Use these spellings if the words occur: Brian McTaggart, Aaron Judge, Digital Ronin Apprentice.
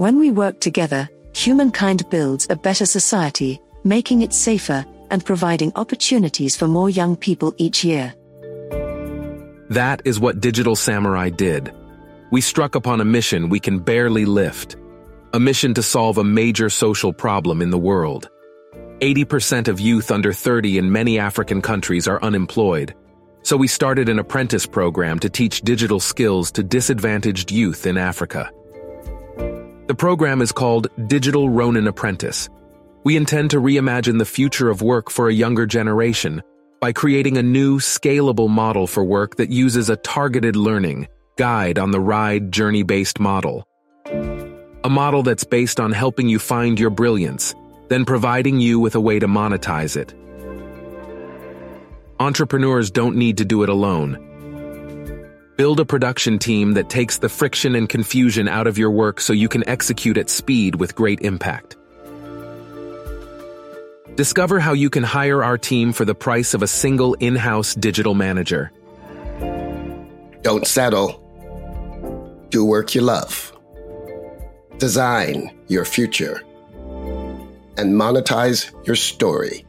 When we work together, humankind builds a better society, making it safer, and providing opportunities for more young people each year. That is what Digital Samurai did. We struck upon a mission we can barely lift. A mission to solve a major social problem in the world. 80% of youth under 30 in many African countries are unemployed. So we started an apprentice program to teach digital skills to disadvantaged youth in Africa. The program is called Digital Ronin Apprentice. We intend to reimagine the future of work for a younger generation by creating a new, scalable model for work that uses a targeted learning, guide-on-the-ride, journey-based model. A model that's based on helping you find your brilliance, then providing you with a way to monetize it. Entrepreneurs don't need to do it alone. Build a production team that takes the friction and confusion out of your work so you can execute at speed with great impact. Discover how you can hire our team for the price of a single in-house digital manager. Don't settle. Do work you love. Design your future. And monetize your story.